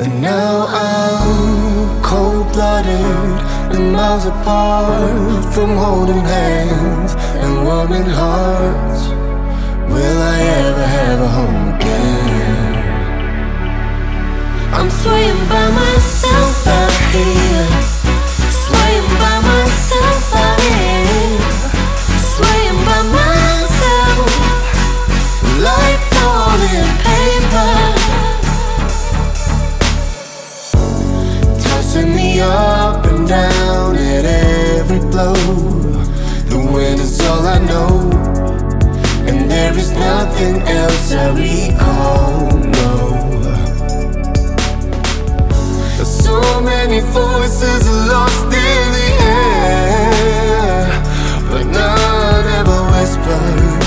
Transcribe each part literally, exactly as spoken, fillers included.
And now I'm cold-blooded and miles apart from holding hands and warming hearts. Will I ever have a home again? I'm swaying by myself out here, swaying by myself out here, swaying by myself, like falling paper, tossing me up and down at every blow. The wind is all I know, and there is nothing else I recall, no. So many voices are lost in the air, but none ever whispered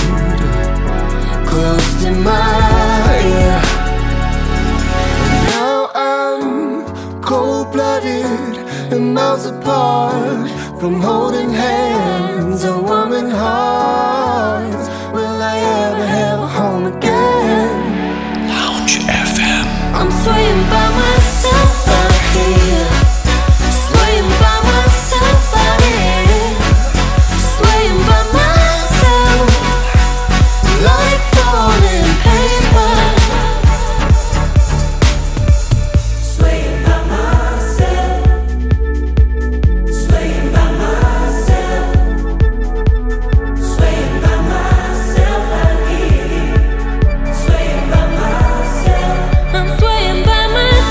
close to my ear. Now I'm cold-blooded and miles apart from holding hands or warming hearts. Will I ever have a home again? Lounge F M. I'm swaying by myself. Swaying by myself out here, swaying by myself, like falling paper. Swaying by myself, swaying by myself, swaying by myself out here, swaying by myself. I'm swaying by myself.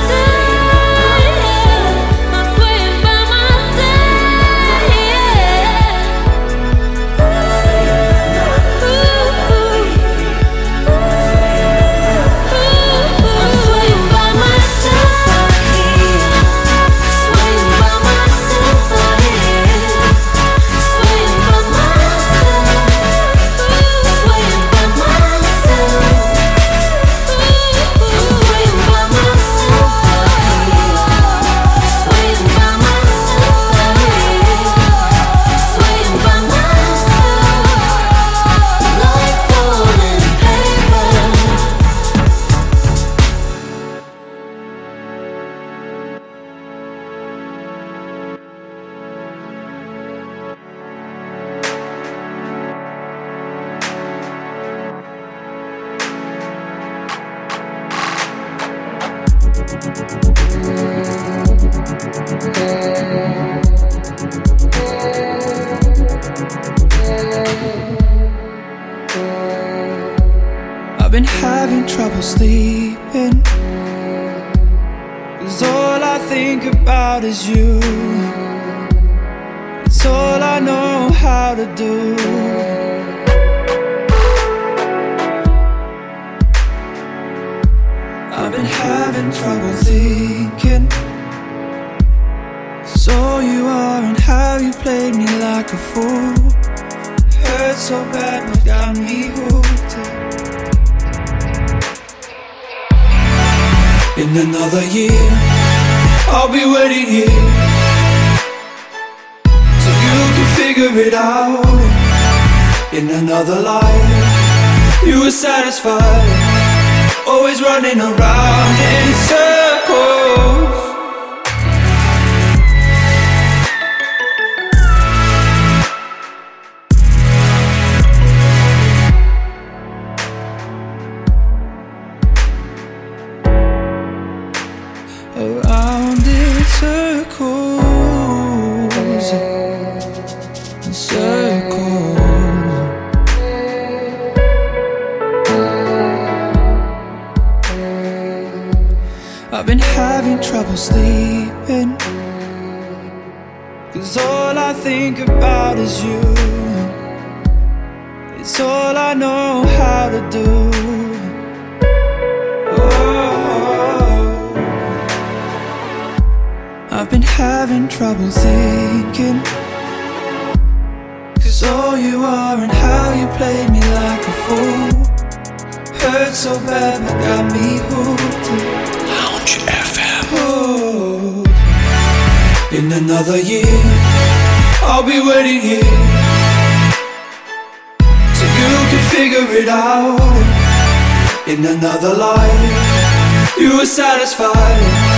Satisfied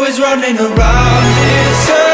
always running around in circles.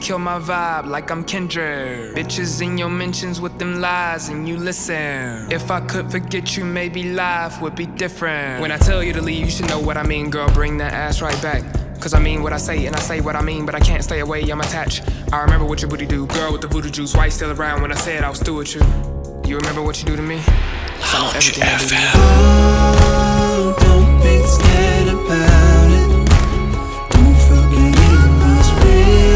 Kill my vibe like I'm Kendrick. Bitches in your mentions with them lies and you listen. If I could forget you, maybe life would be different. When I tell you to leave, you should know what I mean. Girl, bring that ass right back, cause I mean what I say and I say what I mean. But I can't stay away, I'm attached. I remember what your booty do. Girl with the voodoo juice, why you still around when I said I was through with you? You remember what you do to me? Cause I know everything I do to you. Oh, don't be scared about it. Don't forget it was real.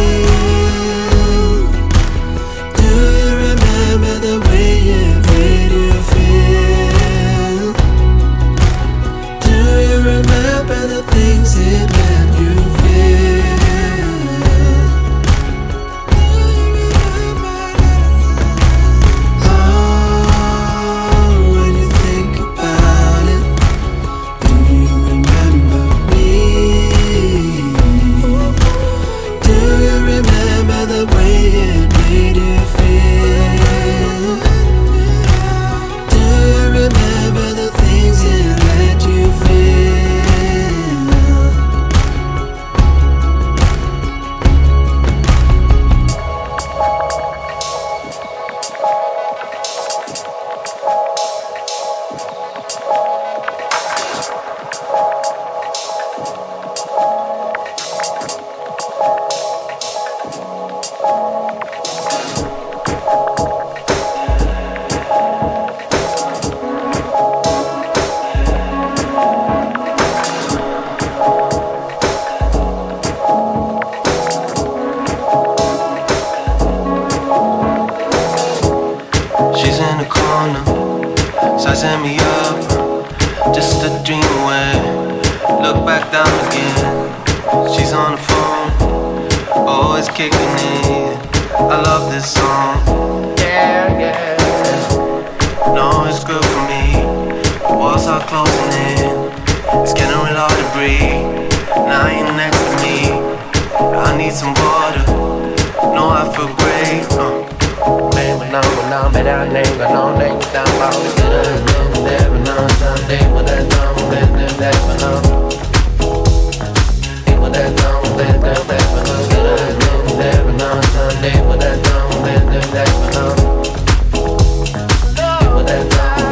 Remember the way you made you feel. Do you remember the things it made you feel? Oh, when you think about it, do you remember me? Do you remember the way it made you feel? walls are closing in. It's getting real hard to breathe. Now you're next to me. I need some water. No, I feel great. Name but not but not but I name but no name. Down by the good never know Sunday with that number that never know. With that number that never know. Never know Sunday with that number that never know. This time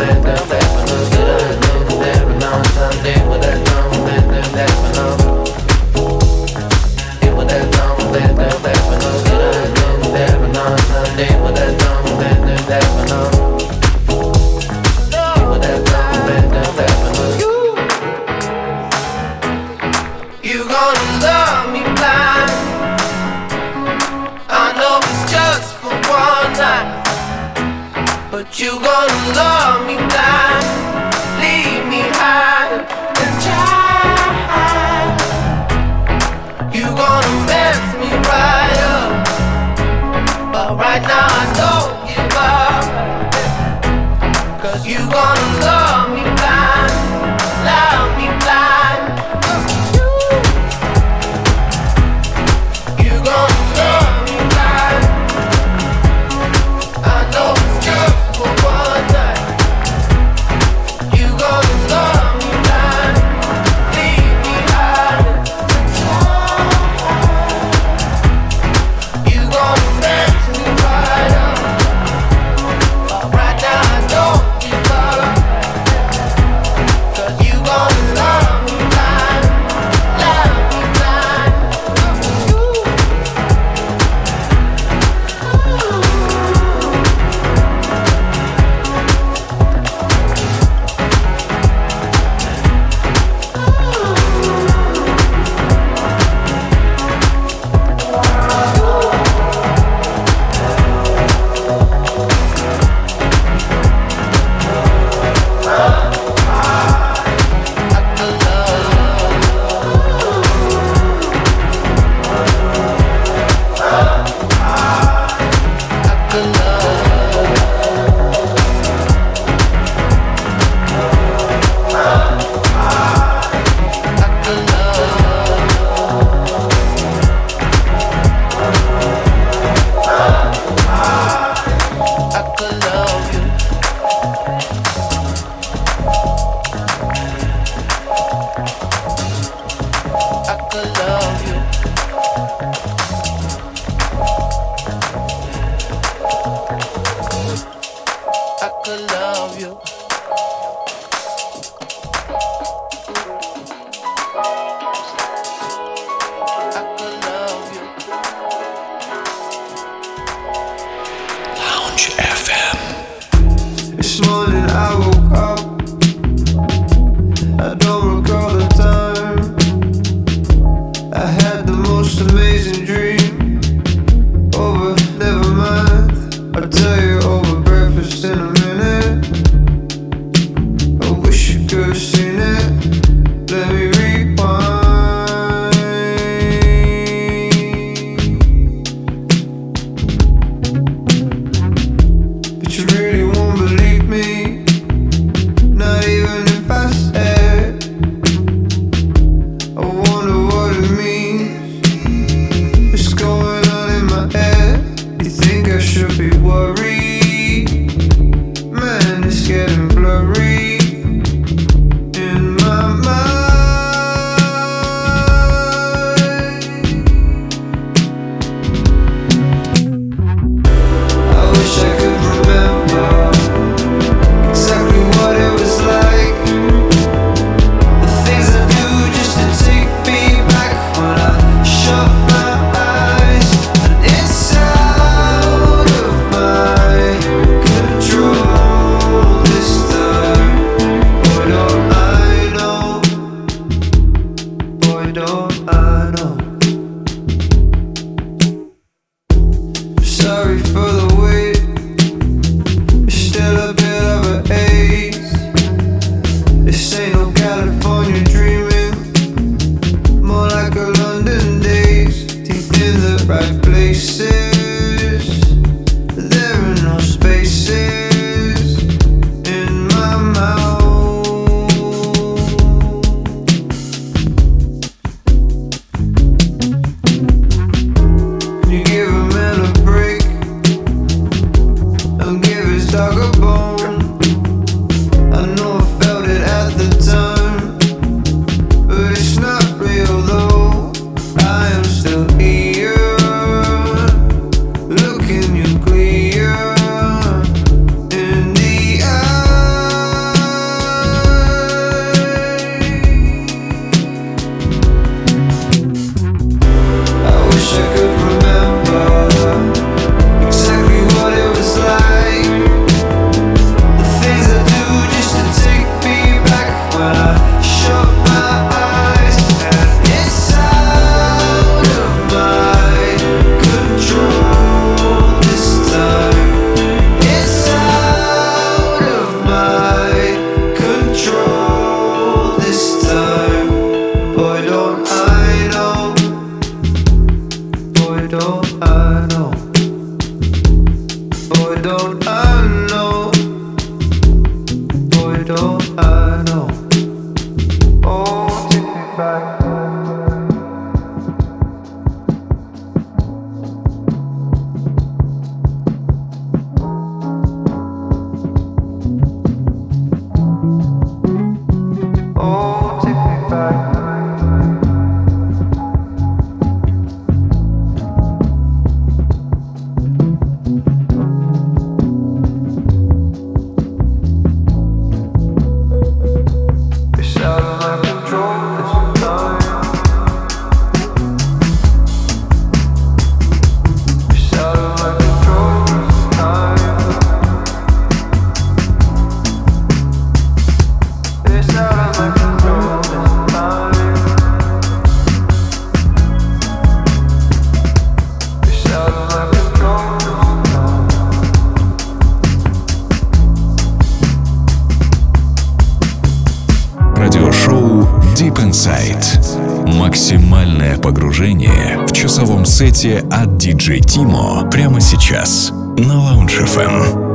радиошоу Deep Inside. Максимальное погружение в часовом сете от ди джей Timo прямо сейчас на Lounge эф эм.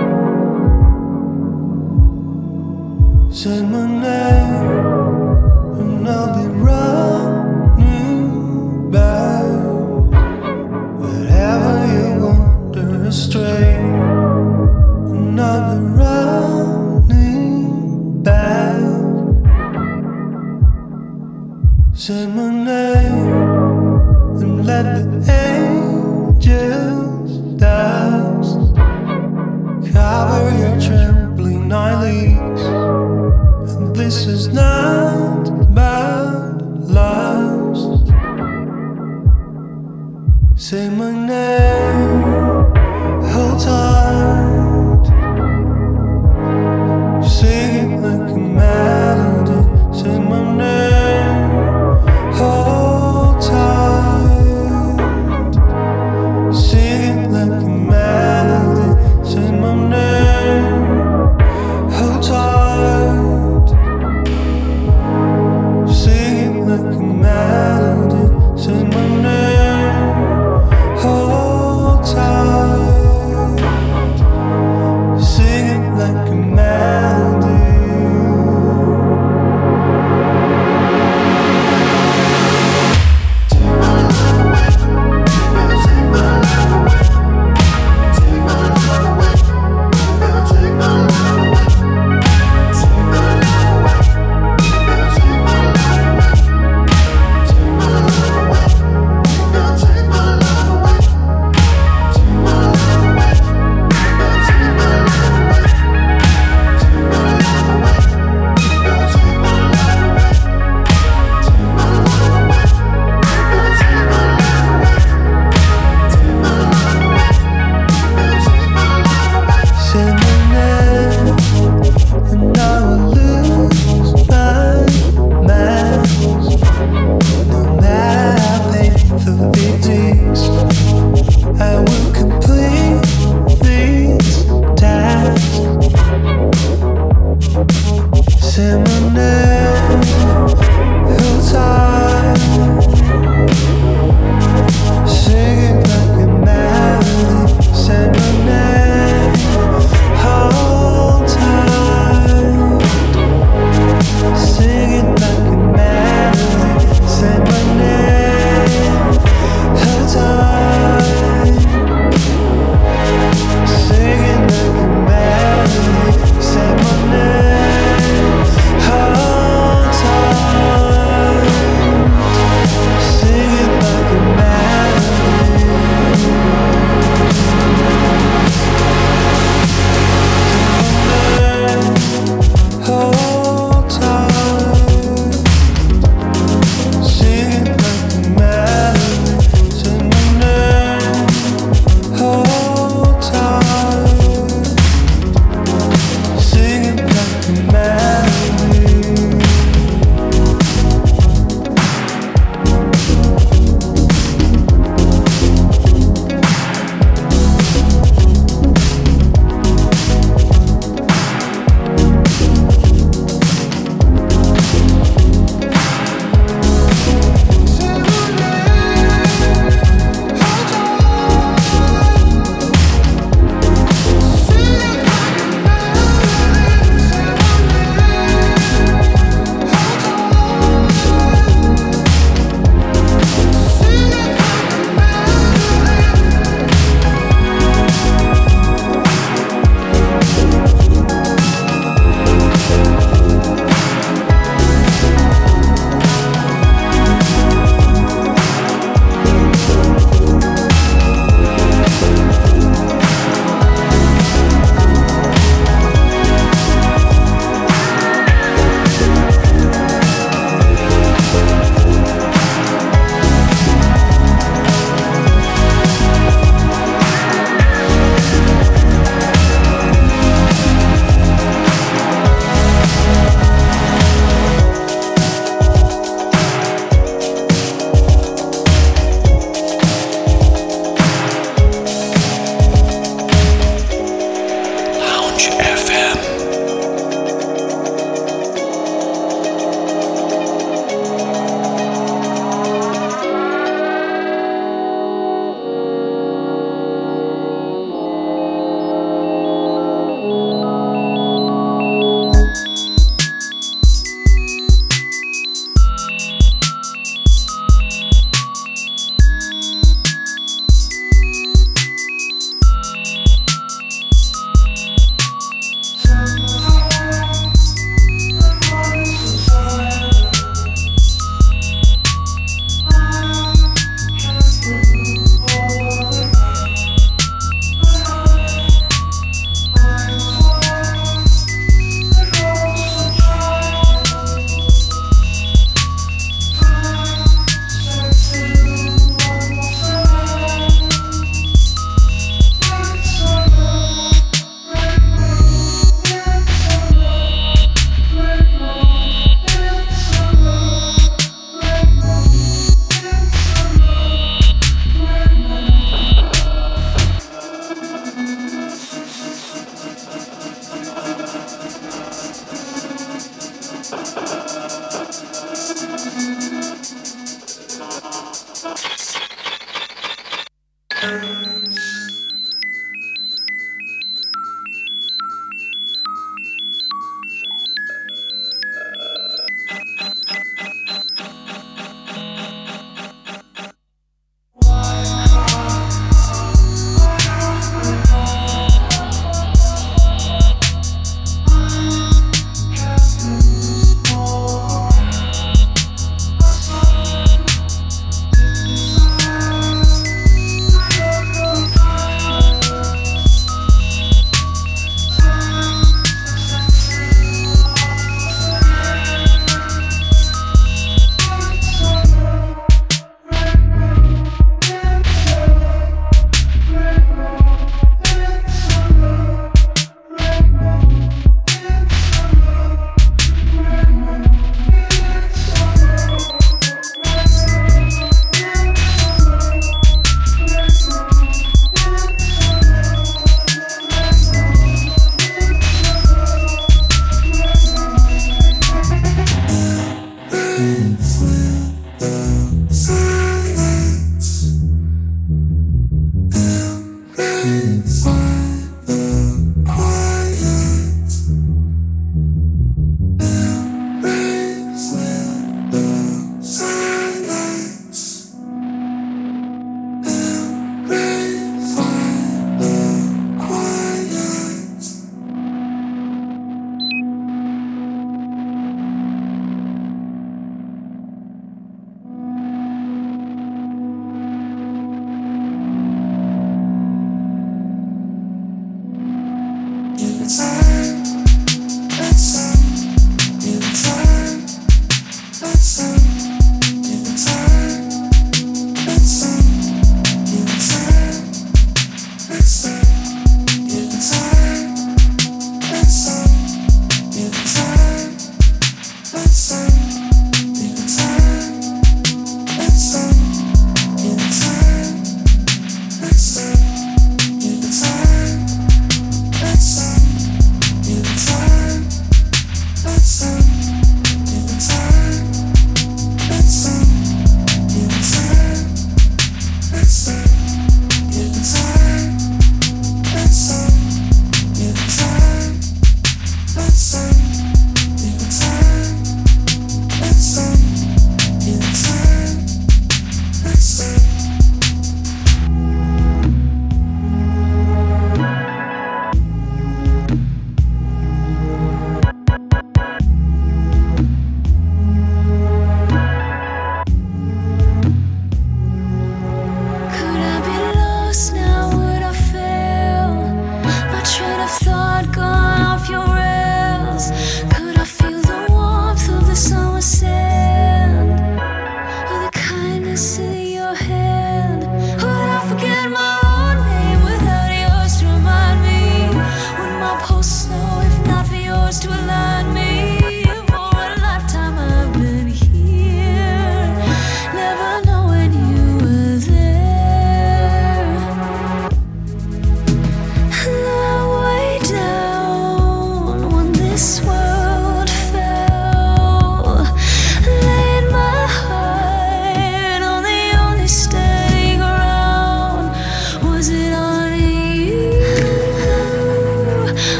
Say my name and I'll be running back. Wherever you wander astray, and I'll be running back. Say my name and let the angels dance. Cover your trembling eyelids. This is not about lust. Say my name, hold tight. Sing it like a melody. Say my name, hold tight. Sing it like a melody. Say my name, hold tight.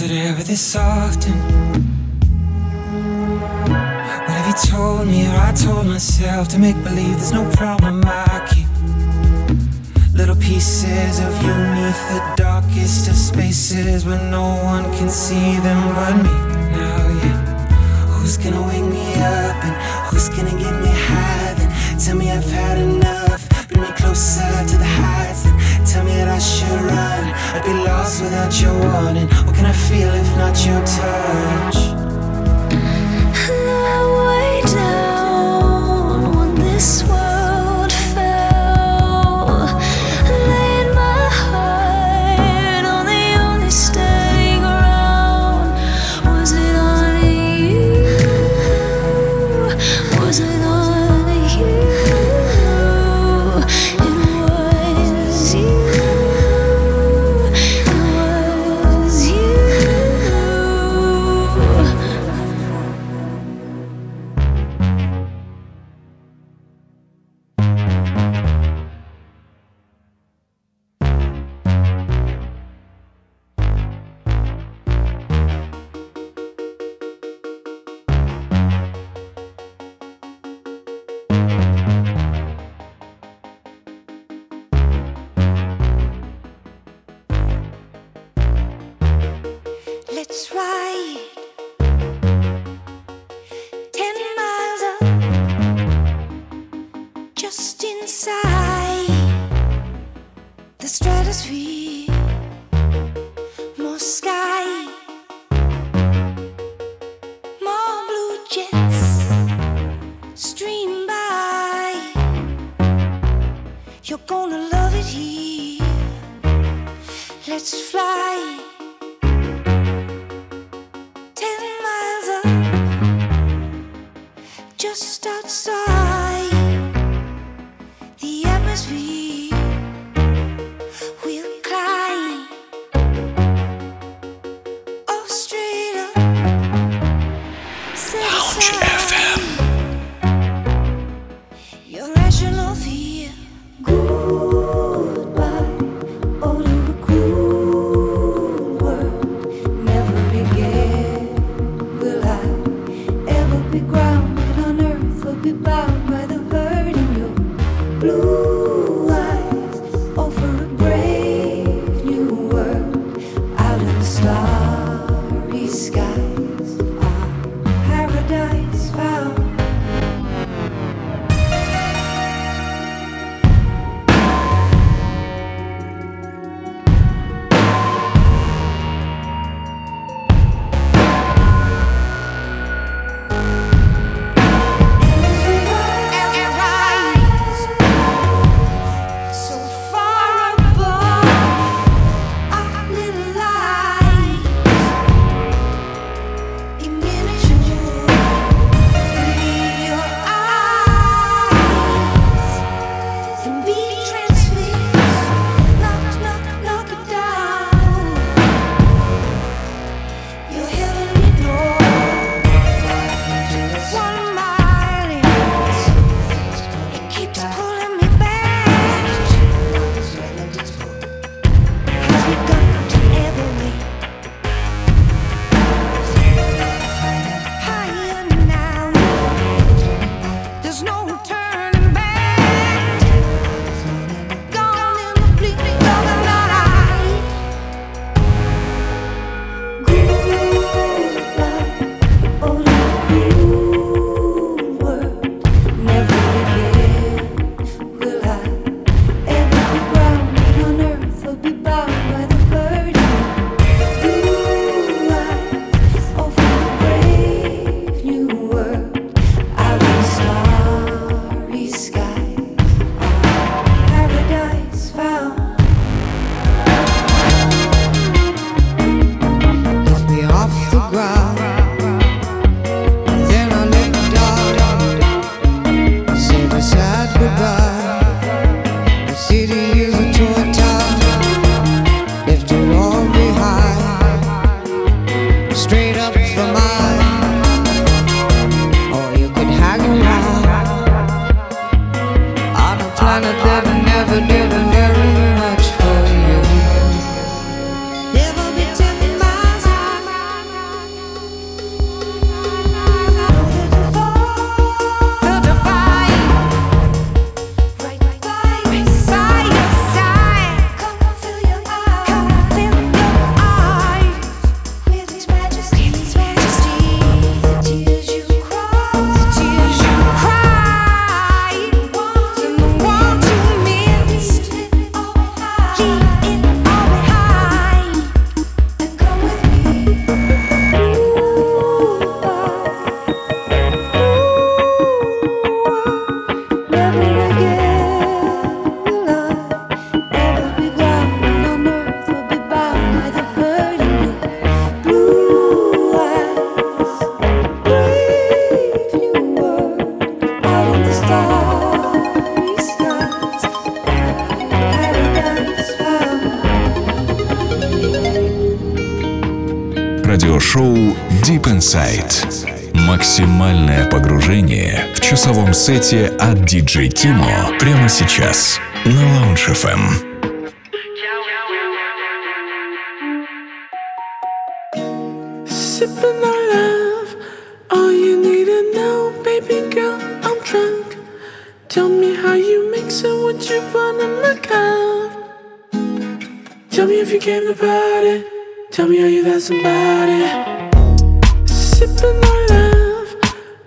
positive with this often. What have you told me or I told myself to make believe there's no problem? I keep little pieces of you neath the darkest of spaces where no one can see them but me. Now, yeah, who's gonna wake me up and who's gonna get me high? Then tell me I've had enough, bring me closer to the heights. Then tell me that I should run. I'd be lost without your warning. What can I feel if not your touch? The way down when this world by the радиошоу Deep Inside. Максимальное погружение в часовом сете от ди джей Timo прямо сейчас на Lounge эф эм. Came to party. Tell me, are you that somebody? Sipping on love,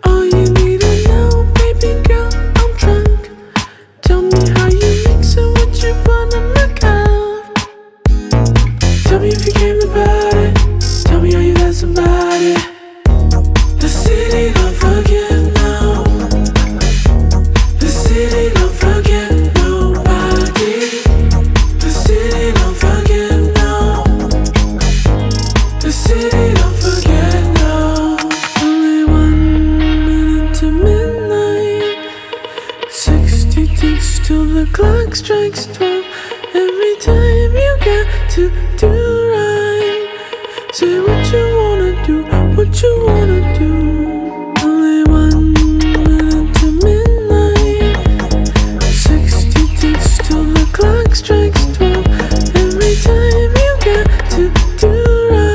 all you need to know, baby girl, I'm drunk. Tell me how you mix it, what you want in my cup. Tell me if you came to party. Tell me, are you that somebody? The city don't forget, no. The city don't forget nobody. The city don't forget. City don't forget, no. Only one minute to midnight. Sixty ticks till the clock strikes twelve. Every time you got to do right. Say what you wanna do, what you wanna do. Only one minute to midnight. Sixty ticks till the clock strikes twelve. Every time you got to do right.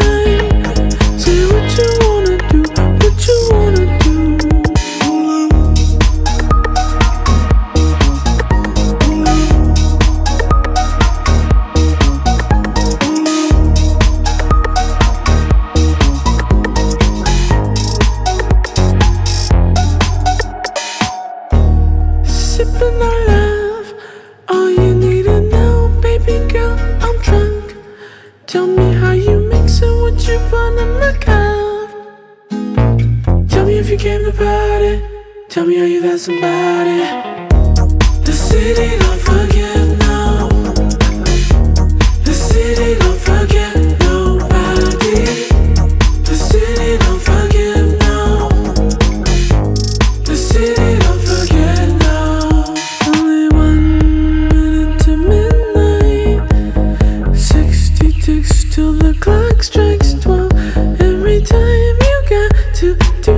Tell me, are you that somebody? The city don't forget, no. The city don't forget nobody. The city don't forget, no. The city don't forget, no. Only one minute to midnight. Sixty ticks till the clock strikes twelve. Every time you got to do.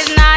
It's not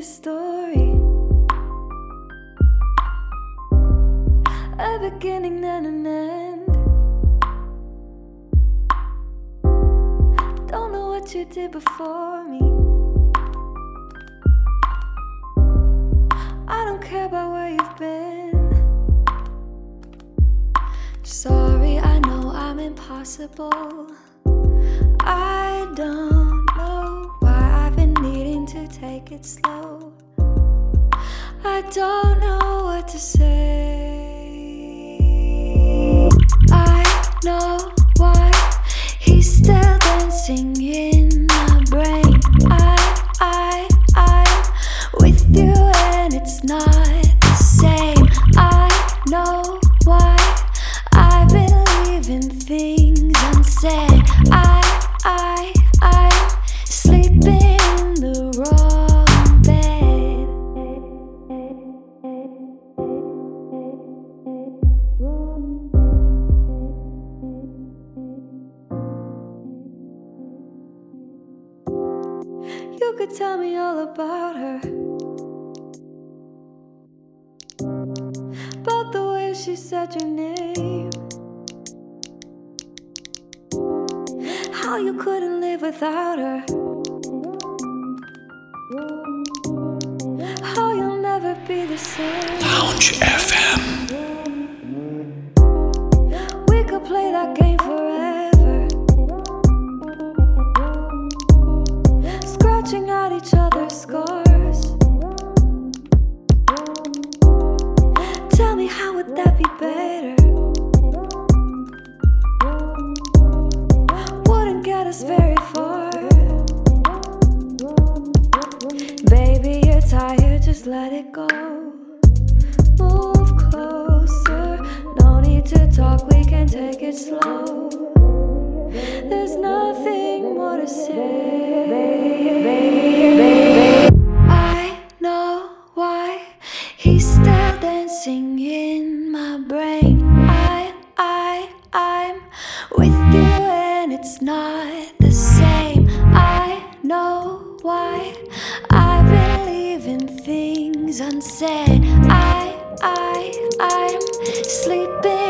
your story. A beginning and an end. Don't know what you did before me. I don't care about where you've been. Sorry, I know I'm impossible. I don't know why I've been needing to take it slow. I don't know what to say. I know why he's still dancing in my brain. I, I, I'm with you and it's not the same. I know why I've been leaving things unsaid. I I, I'm sleeping in the wrong bed. You could tell me all about her, about the way she said your name, how you couldn't live without her, how you'll never be the same. Lounge F M. We could play that game forever, scratching out each other's scars. Tell me, how would that be better? Got us very far. Baby, you're tired, just let it go. Move closer, no need to talk, we can take it slow. There's nothing more to say. I know why he's still dancing in my brain. I, I, I'm with you. It's not the same. I know why I've been leaving things unsaid. I, I, I'm sleeping